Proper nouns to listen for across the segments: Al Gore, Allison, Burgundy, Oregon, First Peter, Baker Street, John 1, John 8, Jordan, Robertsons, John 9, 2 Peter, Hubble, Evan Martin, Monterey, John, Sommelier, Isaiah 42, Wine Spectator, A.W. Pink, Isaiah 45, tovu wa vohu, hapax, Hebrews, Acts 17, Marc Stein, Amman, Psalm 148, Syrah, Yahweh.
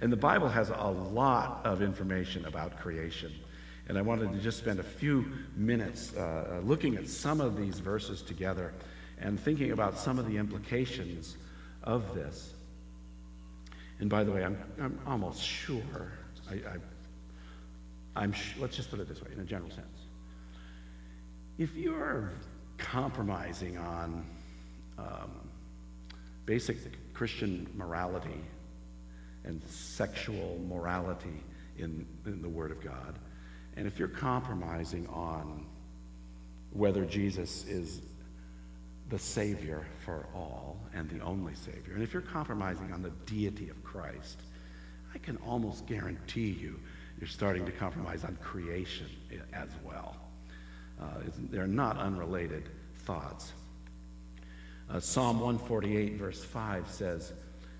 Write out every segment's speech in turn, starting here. And the Bible has a lot of information about creation. And I wanted to just spend a few minutes looking at some of these verses together and thinking about some of the implications of this. And by the way, I'm almost sure, let's just put it this way, in a general sense. If you're compromising on basic Christian morality and sexual morality in the Word of God, and if you're compromising on whether Jesus is the Savior for all and the only Savior, and if you're compromising on the deity of Christ, I can almost guarantee you you're starting to compromise on creation as well. They're not unrelated thoughts. Psalm 148 verse 5 says,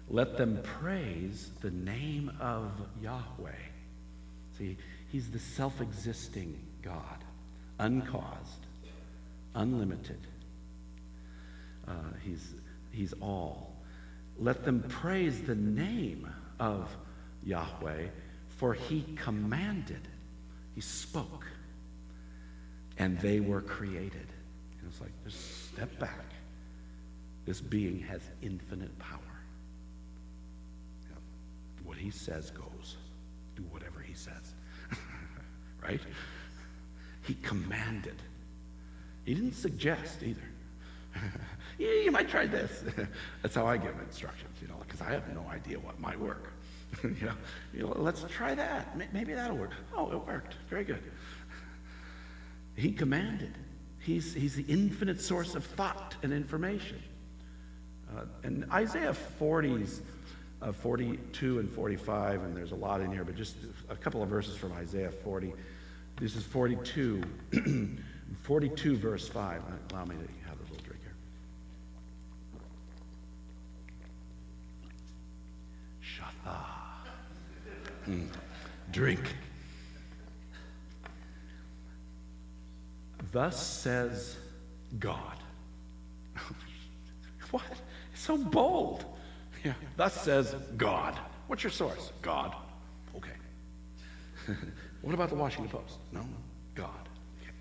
"Let them praise the name of Yahweh." See, he's the self-existing God, uncaused, unlimited. He's all. Let them praise the name of Yahweh, for he commanded, he spoke, and they were created. And it's like, just step back. This being has infinite power. You know, what he says goes. Do whatever he says. Right? He commanded. He didn't suggest either. Yeah, you might try this. That's how I give instructions, you know, because I have no idea what might work. You know, let's try that. Maybe that'll work. Oh, it worked. Very good. He commanded. He's the infinite source of thought and information. And Isaiah 42 and 45, and there's a lot in here, but just a couple of verses from Isaiah 40. This is 42, 42 verse 5. Allow me to have a little drink here. Shatha. Drink. Thus says God. What? It's so bold. Yeah. Thus says God. What's your source? God. Okay. What about the Washington Post? No, God. Okay.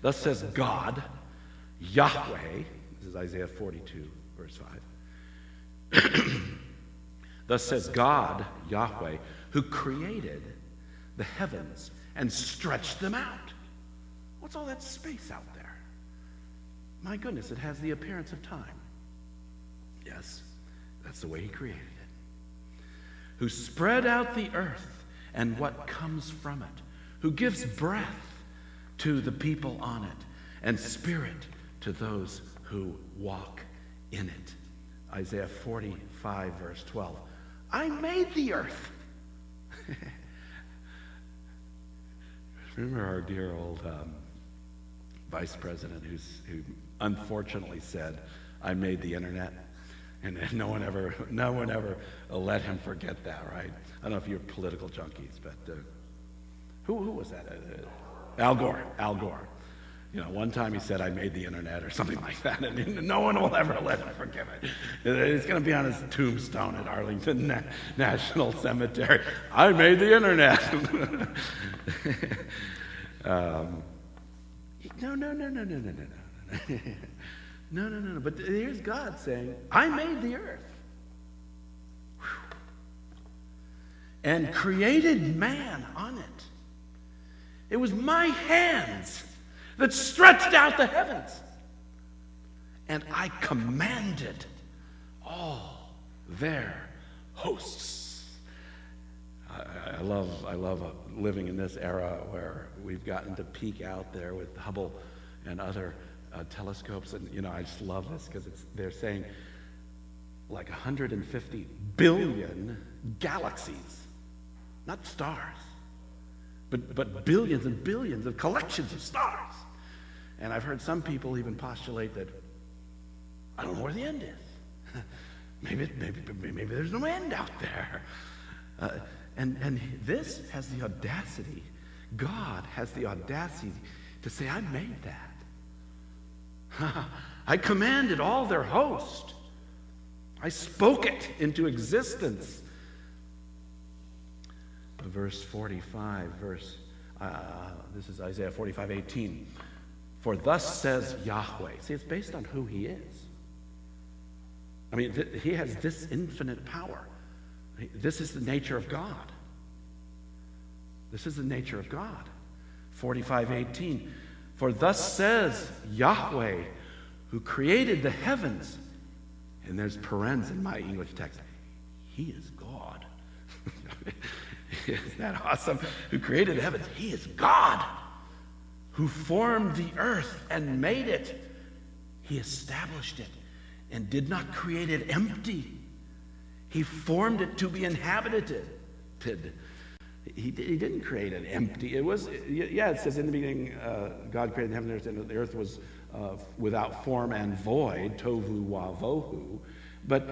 Thus says God, Yahweh. This is Isaiah 42, verse 5. Thus says God, Yahweh, who created the heavens and stretched them out. What's all that space out there? My goodness, it has the appearance of time. Yes, that's the way he created it. Who spread out the earth and what comes from it. Who gives breath to the people on it and spirit to those who walk in it. Isaiah 45, verse 12. I made the earth. Remember our dear old vice president who unfortunately said, I made the internet, and no one ever let him forget that, right? I don't know if you're political junkies, but who was that? Al Gore. You know, one time he said, I made the internet or something like that, and no one will ever let him forgive it. It's going to be on his tombstone at Arlington National Cemetery. I made the internet. No. But here's God saying, I made the earth. Whew. And created man on it. It was my hands that stretched out the heavens. And I commanded all their hosts. I love living in this era where we've gotten to peek out there with Hubble and other telescopes, and you know, I just love this because they're saying like 150 billion galaxies, not stars, but billions and billions of collections of stars. And I've heard some people even postulate that I don't know where the end is. maybe there's no end out there. And this has the audacity. God has the audacity to say, I made that. I commanded all their host. I spoke it into existence. verse 45, this is Isaiah 45, 18. For thus says Yahweh. See, it's based on who he is. I mean, he has this infinite power. This is the nature of God. This is the nature of God. 45:18. For thus says Yahweh, who created the heavens. And there's parens in my English text. He is God. Isn't that awesome? Who created the heavens. He is God. Who formed the earth and made it. He established it and did not create it empty. He formed it to be inhabited. He didn't create it empty. It was, yeah, it says in the beginning, God created the heaven and earth, and the earth was without form and void, tovu wa vohu. But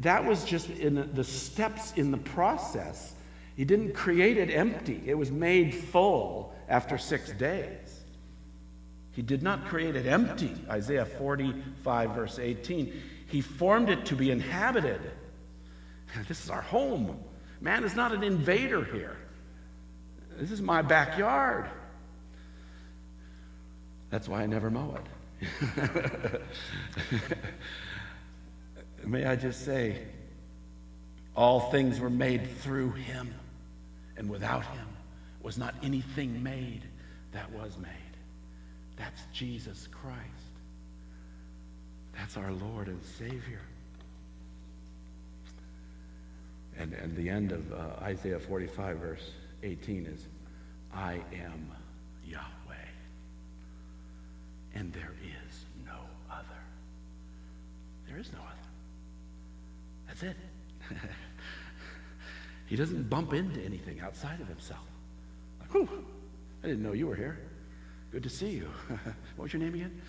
that was just in the steps in the process. He didn't create it empty. It was made full after 6 days. He did not create it empty. Isaiah 45, verse 18. He formed it to be inhabited. This is our home. Man is not an invader here. This is my backyard. That's why I never mow it. May I just say, all things were made through him, and without him was not anything made that was made. That's Jesus Christ. That's our Lord and Savior. And the end of Isaiah 45, verse 18 is, I am Yahweh, and there is no other. There is no other. That's it. He doesn't bump into anything outside of himself. Like, whew, I didn't know you were here. Good to see you. What was your name again?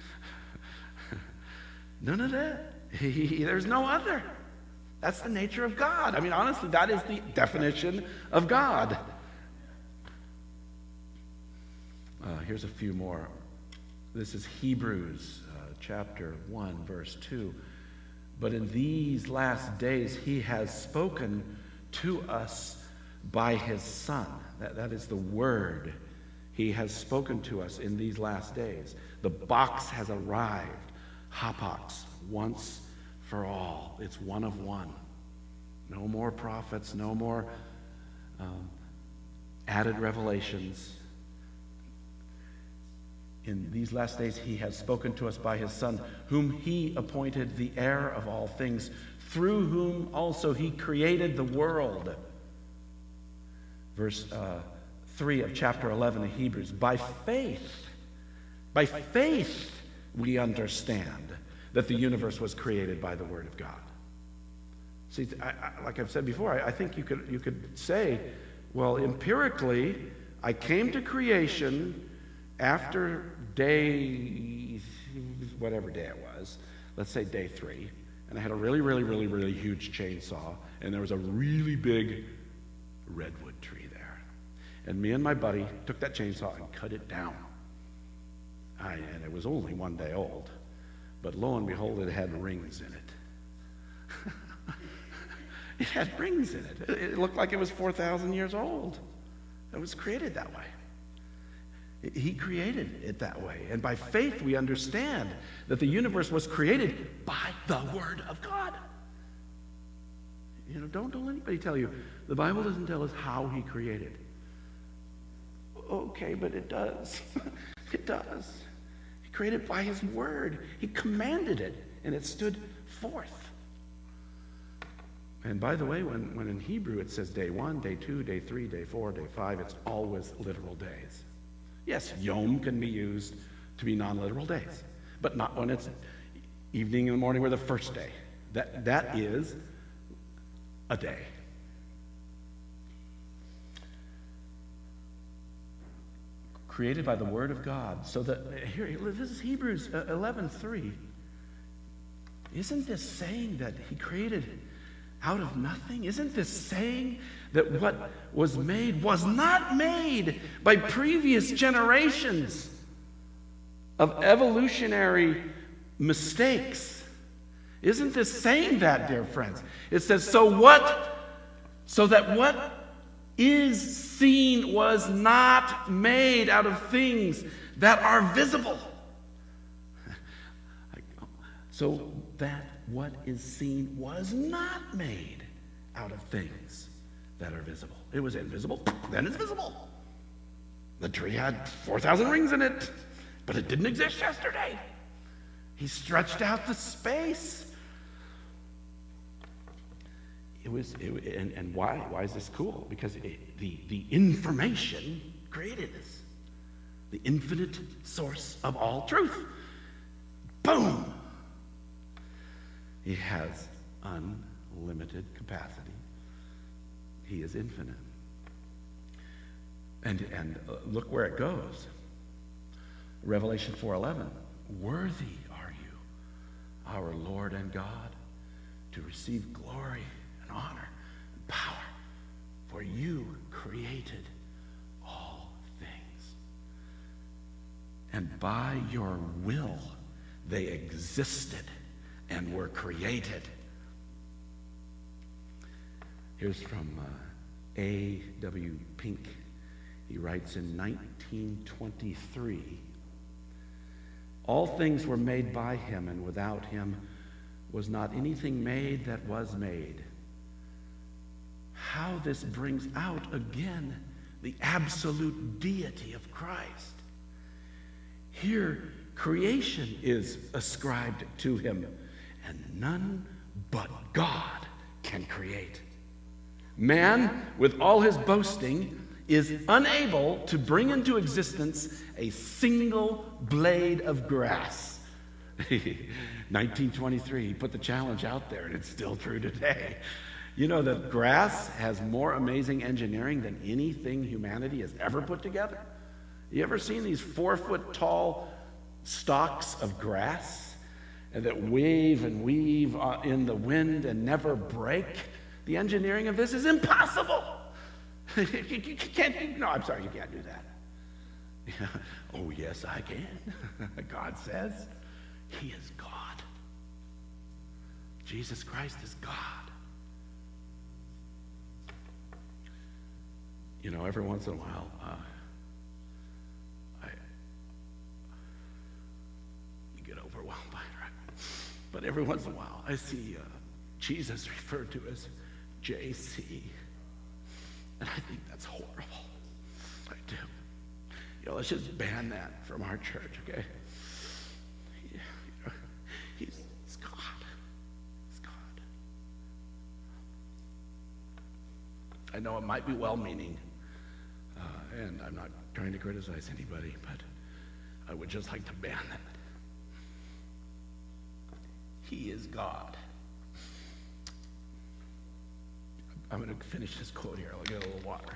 None of that. There's no other. That's the nature of God. I mean, honestly, that is the definition of God. Here's a few more. This is Hebrews chapter 1, verse 2. But in these last days, he has spoken to us by his Son. That is the Word. He has spoken to us in these last days. The box has arrived. Hapax, once for all. It's one of one. No more prophets, no more added revelations. In these last days, he has spoken to us by his Son, whom he appointed the heir of all things, through whom also he created the world. Verse 3 of chapter 11 of Hebrews. By faith we understand that the universe was created by the Word of God. See, like I've said before, I think you could say, well, empirically, I came to creation after day, whatever day it was, let's say day 3, and I had a really, really, really, really huge chainsaw, and there was a really big redwood tree there. And me and my buddy took that chainsaw and cut it down. And it was only 1 day old. But lo and behold, it had rings in it. It had rings in it. It looked like it was 4,000 years old. It was created that way. He created it that way. And by faith, we understand that the universe was created by the Word of God. You know, don't let anybody tell you. The Bible doesn't tell us how he created. Okay, but it does. It does. Created by his Word. He commanded it, and it stood forth. And by the way, when in Hebrew it says day 1, day 2, day 3, day 4, day 5, it's always literal days. Yes, yom can be used to be non-literal days, but not when it's evening and the morning or the first day. That is a day. Created by the Word of God. So that here, this is Hebrews 11:3. Isn't this saying that he created out of nothing? Isn't this saying that what was made was not made by previous generations of evolutionary mistakes? Isn't this saying that, dear friends? It says, so that what is seen was not made out of things that are visible. So that what is seen was not made out of things that are visible. It was invisible, then it's visible. The tree had 4,000 rings in it, but it didn't exist yesterday. He stretched out the space. Why is this cool? Because the information created this. The infinite source of all truth. Boom! He has unlimited capacity. He is infinite. And look where it goes. Revelation 4:11. Worthy are you, our Lord and God, to receive glory and honor and power, for you created all things. And by your will, they existed and were created. Here's from A.W. Pink. He writes in 1923, all things were made by him, and without him was not anything made that was made. How this brings out again the absolute deity of Christ. Here, creation is ascribed to him, and none but God can create. Man, with all his boasting, is unable to bring into existence a single blade of grass. 1923, he put the challenge out there, and it's still true today. You know that grass has more amazing engineering than anything humanity has ever put together? You ever seen these 4-foot-tall stalks of grass that wave and weave in the wind and never break? The engineering of this is impossible. You can't do, no, I'm sorry, you can't do that. Yeah. Oh, yes, I can. God says he is God. Jesus Christ is God. You know, every once in a while, I get overwhelmed by it, right? But every once in a while, I see Jesus referred to as JC. And I think that's horrible. I do. You know, let's just ban that from our church, okay? Yeah, you know, he's God. He's God. I know it might be well-meaning, and I'm not trying to criticize anybody, but I would just like to ban that. He is God. I'm going to finish this quote here. I'll get a little water.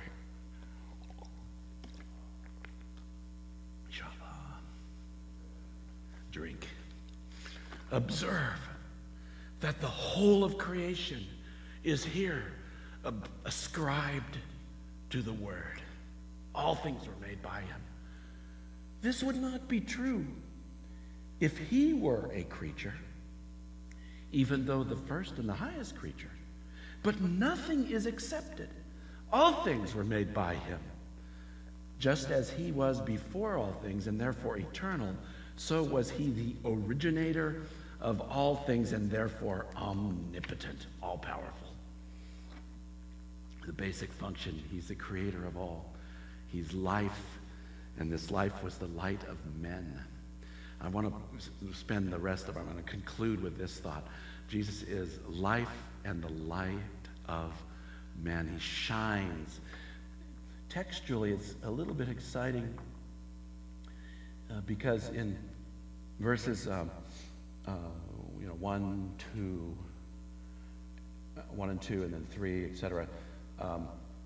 Drink. Observe that the whole of creation is here ascribed to the Word. All things were made by him. This would not be true if he were a creature, even though the first and the highest creature. But nothing is accepted. All things were made by him. Just as he was before all things and therefore eternal, so was he the originator of all things and therefore omnipotent, all-powerful. The basic function, he's the creator of all. He's life, and this life was the light of men. I want to spend the rest of it. I'm going to conclude with this thought. Jesus is life and the light of man. He shines. Textually, it's a little bit exciting because in verses 1 and 2, and then 3, etc.,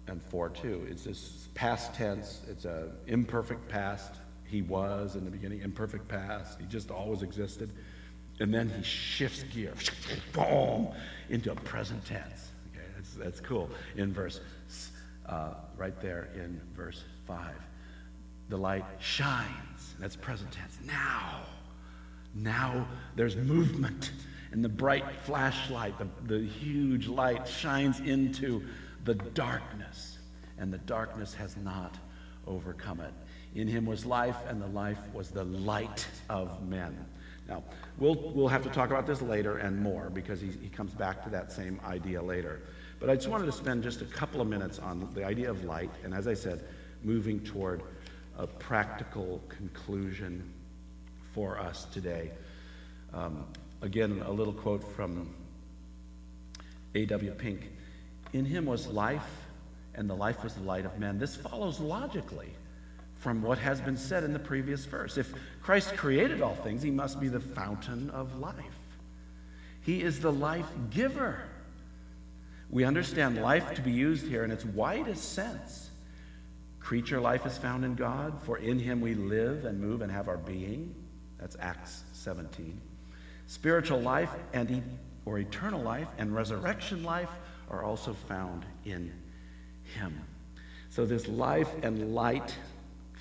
and 4:2, it's this past tense. It's an imperfect past. He was in the beginning, imperfect past. He just always existed. And then he shifts gear, boom, into a present tense. Okay, that's cool. In verse, right there in verse 5, the light shines. That's present tense. Now there's movement, and the bright flashlight, the huge light shines into the darkness. and the darkness has not overcome it. In him was life, and the life was the light of men. Now, we'll have to talk about this later and more, because he comes back to that same idea later. But I just wanted to spend just a couple of minutes on the idea of light, and as I said, moving toward a practical conclusion for us today. Again, a little quote from A.W. Pink. In him was life, and the life was the light of men. This follows logically from what has been said in the previous verse. If Christ created all things, he must be the fountain of life. He is the life giver. We understand life to be used here in its widest sense. Creature life is found in God, for in him we live and move and have our being. That's Acts 17. Spiritual life and or eternal life and resurrection life are also found in him. So this life and light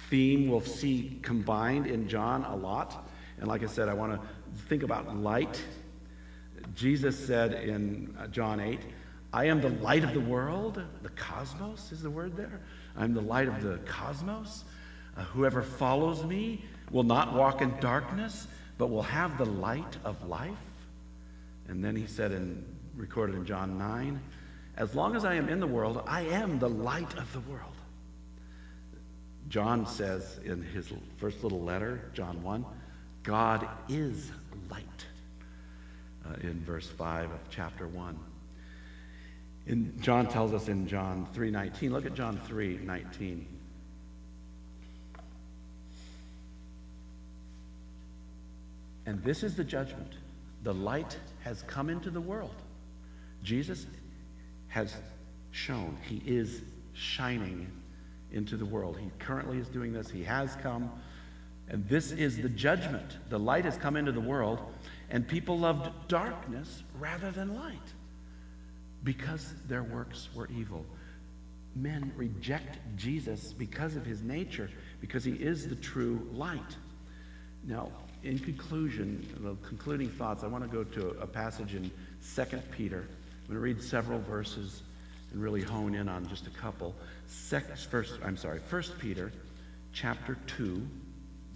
theme we'll see combined in John a lot. And like I said, I want to think about light. Jesus said in John 8, I am the light of the world. The cosmos is the word there. I'm the light of the cosmos. Whoever follows me will not walk in darkness, but will have the light of life. And then he said, recorded in John 9, as long as I am in the world, I am the light of the world. John says in his first little letter, John 1, God is light, in verse 5 of chapter 1. And John tells us in John 3:19, look at John 3:19. And this is the judgment. The light has come into the world. Jesus has shone. He is shining into the world. He currently is doing this. He has come. And this is the judgment. The light has come into the world, and people loved darkness rather than light because their works were evil. Men reject Jesus because of his nature, because he is the true light. Now, in conclusion, the concluding thoughts, I want to go to a passage in 2 Peter. I'm going to read several verses and really hone in on just a couple. First Peter chapter 2.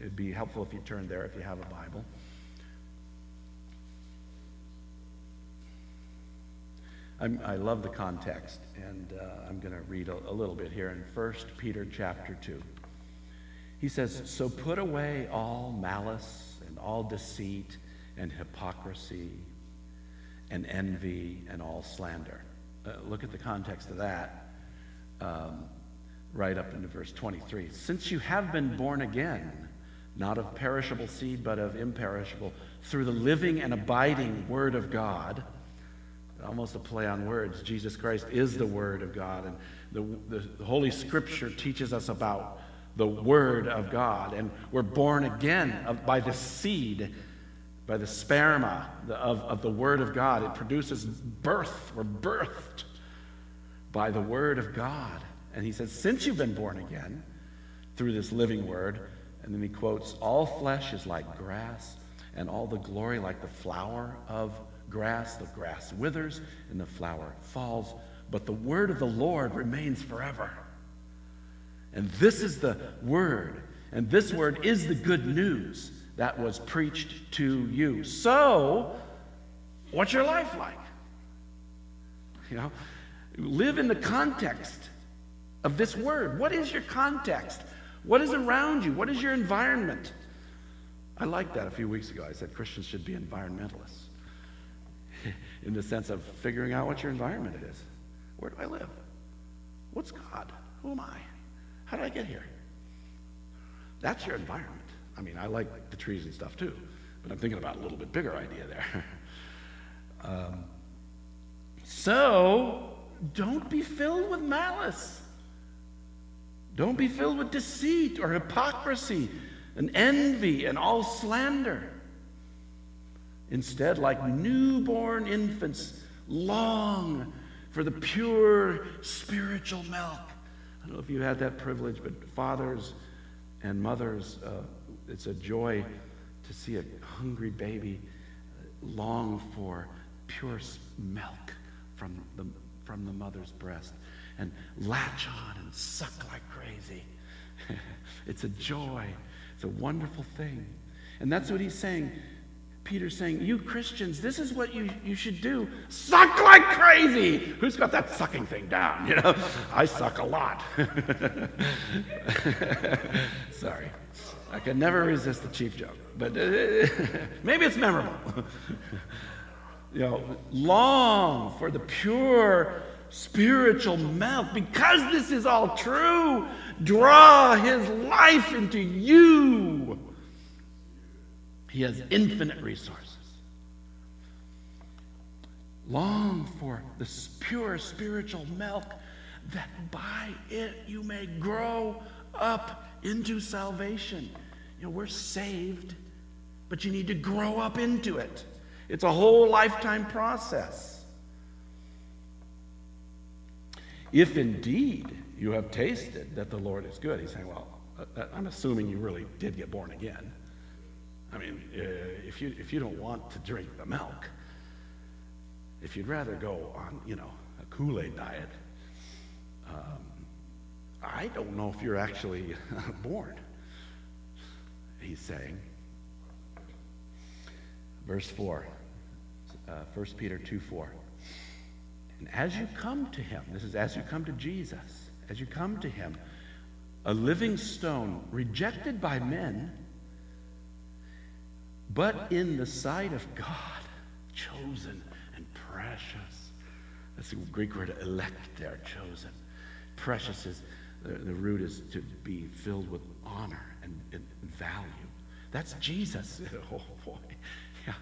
It'd be helpful if you turn there if you have a Bible. I love the context, and I'm going to read a little bit here in 1 Peter chapter 2. He says, so put away all malice and all deceit and hypocrisy and envy and all slander. Look at the context of that, right up into verse 23. Since you have been born again, not of perishable seed, but of imperishable, through the living and abiding Word of God. Almost a play on words. Jesus Christ is the Word of God, and the Holy Scripture teaches us about the Word of God, and we're born again by the seed, by the sperma of the Word of God. It produces birth. We're birthed by the Word of God. And he says, since you've been born again through this living Word, and then he quotes, all flesh is like grass, and all the glory like the flower of grass. The grass withers, and the flower falls, but the Word of the Lord remains forever. And this is the Word, and this Word is the good news that was preached to you. So, what's your life like? You know, live in the context of this Word. What is your context? What is around you? What is your environment? I liked that a few weeks ago. I said Christians should be environmentalists in the sense of figuring out what your environment is. Where do I live? What's God? Who am I? How did I get here? That's your environment. I mean, I like the trees and stuff too, but I'm thinking about a little bit bigger idea there. So, don't be filled with malice. Don't be filled with deceit or hypocrisy and envy and all slander. Instead, like newborn infants, long for the pure spiritual milk. I don't know if you had that privilege, but fathers and mothers, it's a joy to see a hungry baby long for pure milk from the mother's breast. and latch on and suck like crazy. It's a joy. It's a wonderful thing. And that's what he's saying. Peter's saying, you Christians, this is what you should do. Suck like crazy. Who's got that sucking thing down? You know, I suck a lot. Sorry. I can never resist the chief joke, but maybe it's memorable. You know, long for the pure spiritual mouth, because this is all true. Draw his life into you. He has infinite resources. Long for the pure spiritual milk, that by it you may grow up into salvation. You know, we're saved, but you need to grow up into it. It's a whole lifetime process. If indeed you have tasted that the Lord is good. He's saying, well, I'm assuming you really did get born again. I mean, if you don't want to drink the milk, if you'd rather go on, you know, a Kool-Aid diet, I don't know if you're actually born, he's saying. Verse 4, 1 Peter 2:4. And as you come to him, this is as you come to Jesus, as you come to him, a living stone rejected by men, but in the sight of God, chosen and precious. That's the Greek word elect there, chosen. Precious is, the root is to be filled with honor and value. That's Jesus. Oh boy. Yeah.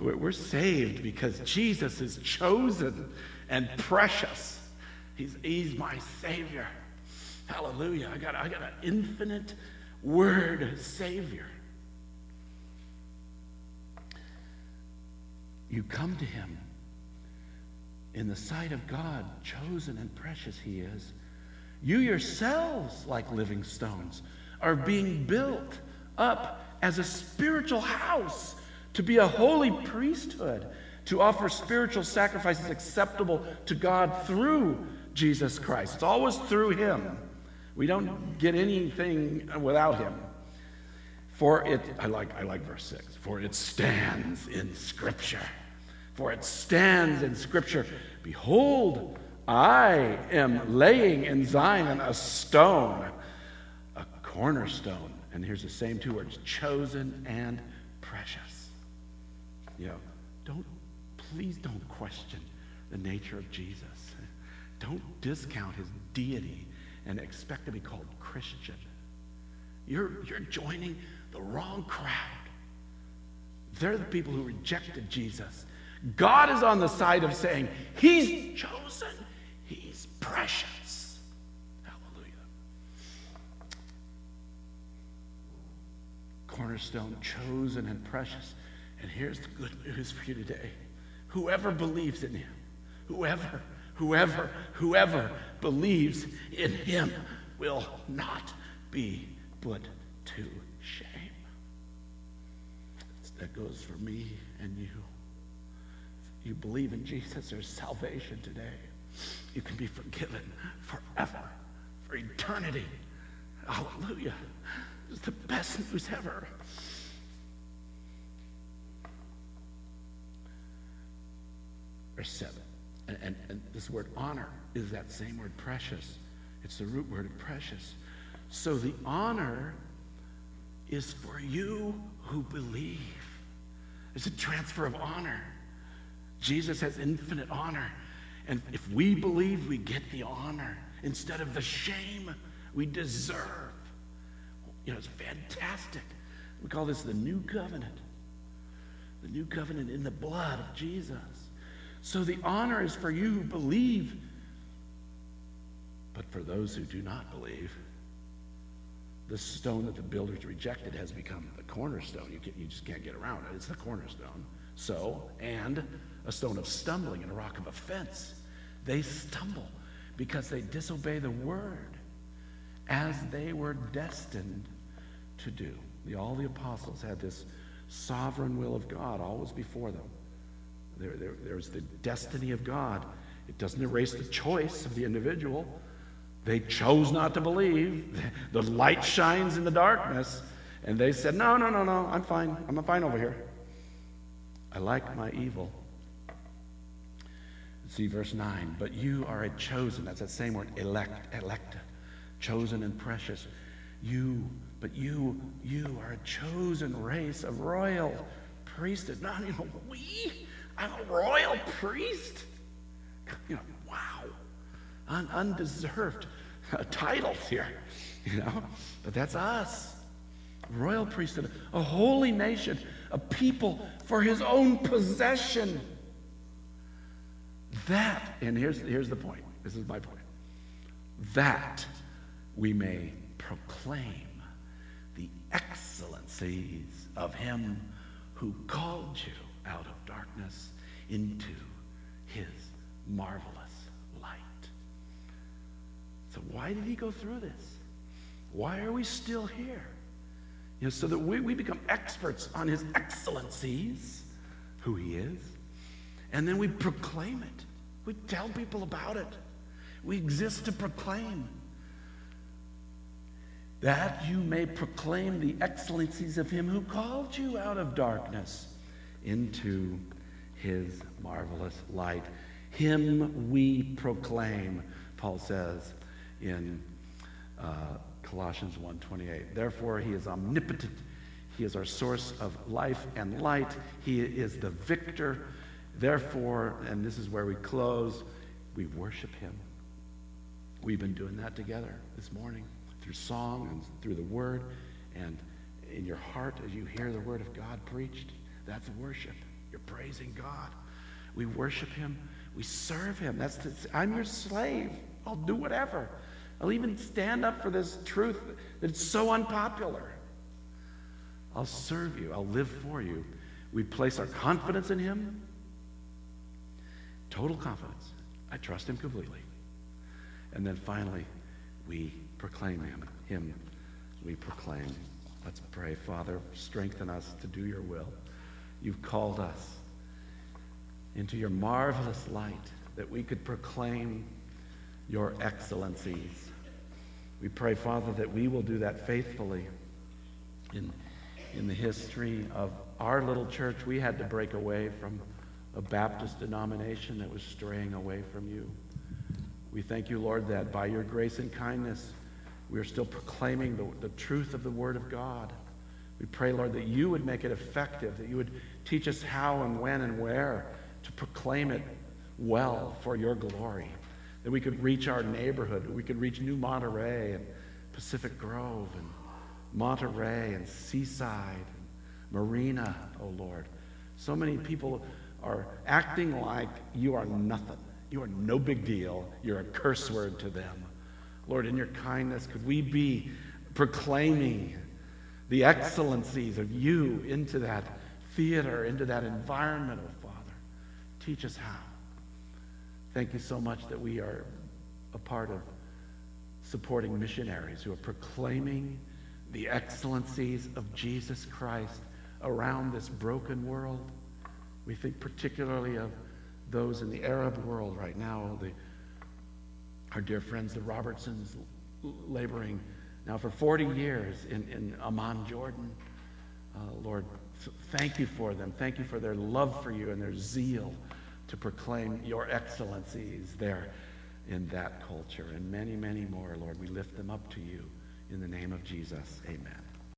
We're saved because Jesus is chosen and precious. He's my Savior. Hallelujah. I got an infinite word Savior. You come to him in the sight of God, chosen and precious he is. You yourselves, like living stones, are being built up as a spiritual house to be a holy priesthood, to offer spiritual sacrifices acceptable to God through Jesus Christ. It's always through him. We don't get anything without him. For it, I like verse 6, for it stands in Scripture. For it stands in Scripture, behold, I am laying in Zion a stone, a cornerstone. And here's the same two words, chosen and precious. You know, please don't question the nature of Jesus. Don't discount his deity and expect to be called Christian. You're joining the wrong crowd. They're the people who rejected Jesus. God is on the side of saying, he's chosen, he's precious. Hallelujah. Cornerstone, chosen and precious. And here's the good news for you today. Whoever believes in him, whoever believes in him will not be put to shame. That goes for me and you. If you believe in Jesus, there's salvation today. You can be forgiven forever, for eternity. Hallelujah. It's the best news ever. Verse 7. And this word honor is that same word precious. It's the root word of precious. So the honor is for you who believe. It's a transfer of honor. Jesus has infinite honor. And if we believe, we get the honor instead of the shame we deserve. You know, it's fantastic. We call this the new covenant. The new covenant in the blood of Jesus. So the honor is for you who believe. But for those who do not believe, the stone that the builders rejected has become the cornerstone. You just can't get around it. It's the cornerstone. So, and a stone of stumbling and a rock of offense. They stumble because they disobey the word as they were destined to do. All the apostles had this sovereign will of God always before them. There was the destiny of God It doesn't erase the choice of the individual. They chose not to believe. The light shines in the darkness. And they said, no, no, no, no, I'm fine. I'm fine over here. I like my evil. See verse 9. But you are a chosen. That's that same word, elect, chosen and precious. You are a chosen race of royal priesthood. Not, you know, I'm a royal priest. You know, wow. Undeserved titles here, you know. But that's us. Royal priesthood, a holy nation, a people for his own possession. That, and here's the point. This is my point. That we may proclaim the excellencies of him who called you out of darkness into his marvelous light. So why did he go through this? Why are we still here? You know, so that we become experts on his excellencies, who he is, and then we proclaim it. We tell people about it. We exist to proclaim. That you may proclaim the excellencies of him who called you out of darkness into his marvelous light. Him we proclaim, Paul says in Colossians 1:28. Therefore, he is omnipotent. He is our source of life and light. He is the victor. Therefore, and this is where we close, we worship him. We've been doing that together this morning, through song and through the word, and in your heart as you hear the word of God preached. That's worship. You're praising God. We worship him. We serve him. I'm your slave. I'll do whatever. I'll even stand up for this truth that's so unpopular. I'll serve you. I'll live for you. We place our confidence in him. Total confidence. I trust him completely. And then finally, we proclaim him. Him we proclaim. Let's pray. Father, strengthen us to do your will. You've called us into your marvelous light that we could proclaim your excellencies. We pray, Father, that we will do that faithfully. In the history of our little church, we had to break away from a Baptist denomination that was straying away from you. We thank you, Lord, that by your grace and kindness, we are still proclaiming the truth of the Word of God. We pray, Lord, that you would make it effective, that you would teach us how and when and where to proclaim it well for your glory, that we could reach our neighborhood, that we could reach New Monterey and Pacific Grove and Monterey and Seaside and Marina, oh Lord. So many people are acting like you are nothing. You are no big deal. You're a curse word to them. Lord, in your kindness, could we be proclaiming the excellencies of you into that theater, into that environment, oh Father. Teach us how. Thank you so much that we are a part of supporting missionaries who are proclaiming the excellencies of Jesus Christ around this broken world. We think particularly of those in the Arab world right now, our dear friends, the Robertsons, laboring now for 40 years in Amman, Jordan. Lord, thank you for them. Thank you for their love for you and their zeal to proclaim your excellencies there in that culture. And many, many more, Lord, we lift them up to you in the name of Jesus. Amen.